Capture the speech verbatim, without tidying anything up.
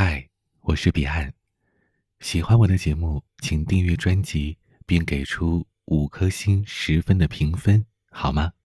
嗨，我是彼岸。喜欢我的节目，请订阅专辑，并给出五颗星十分的评分，好吗？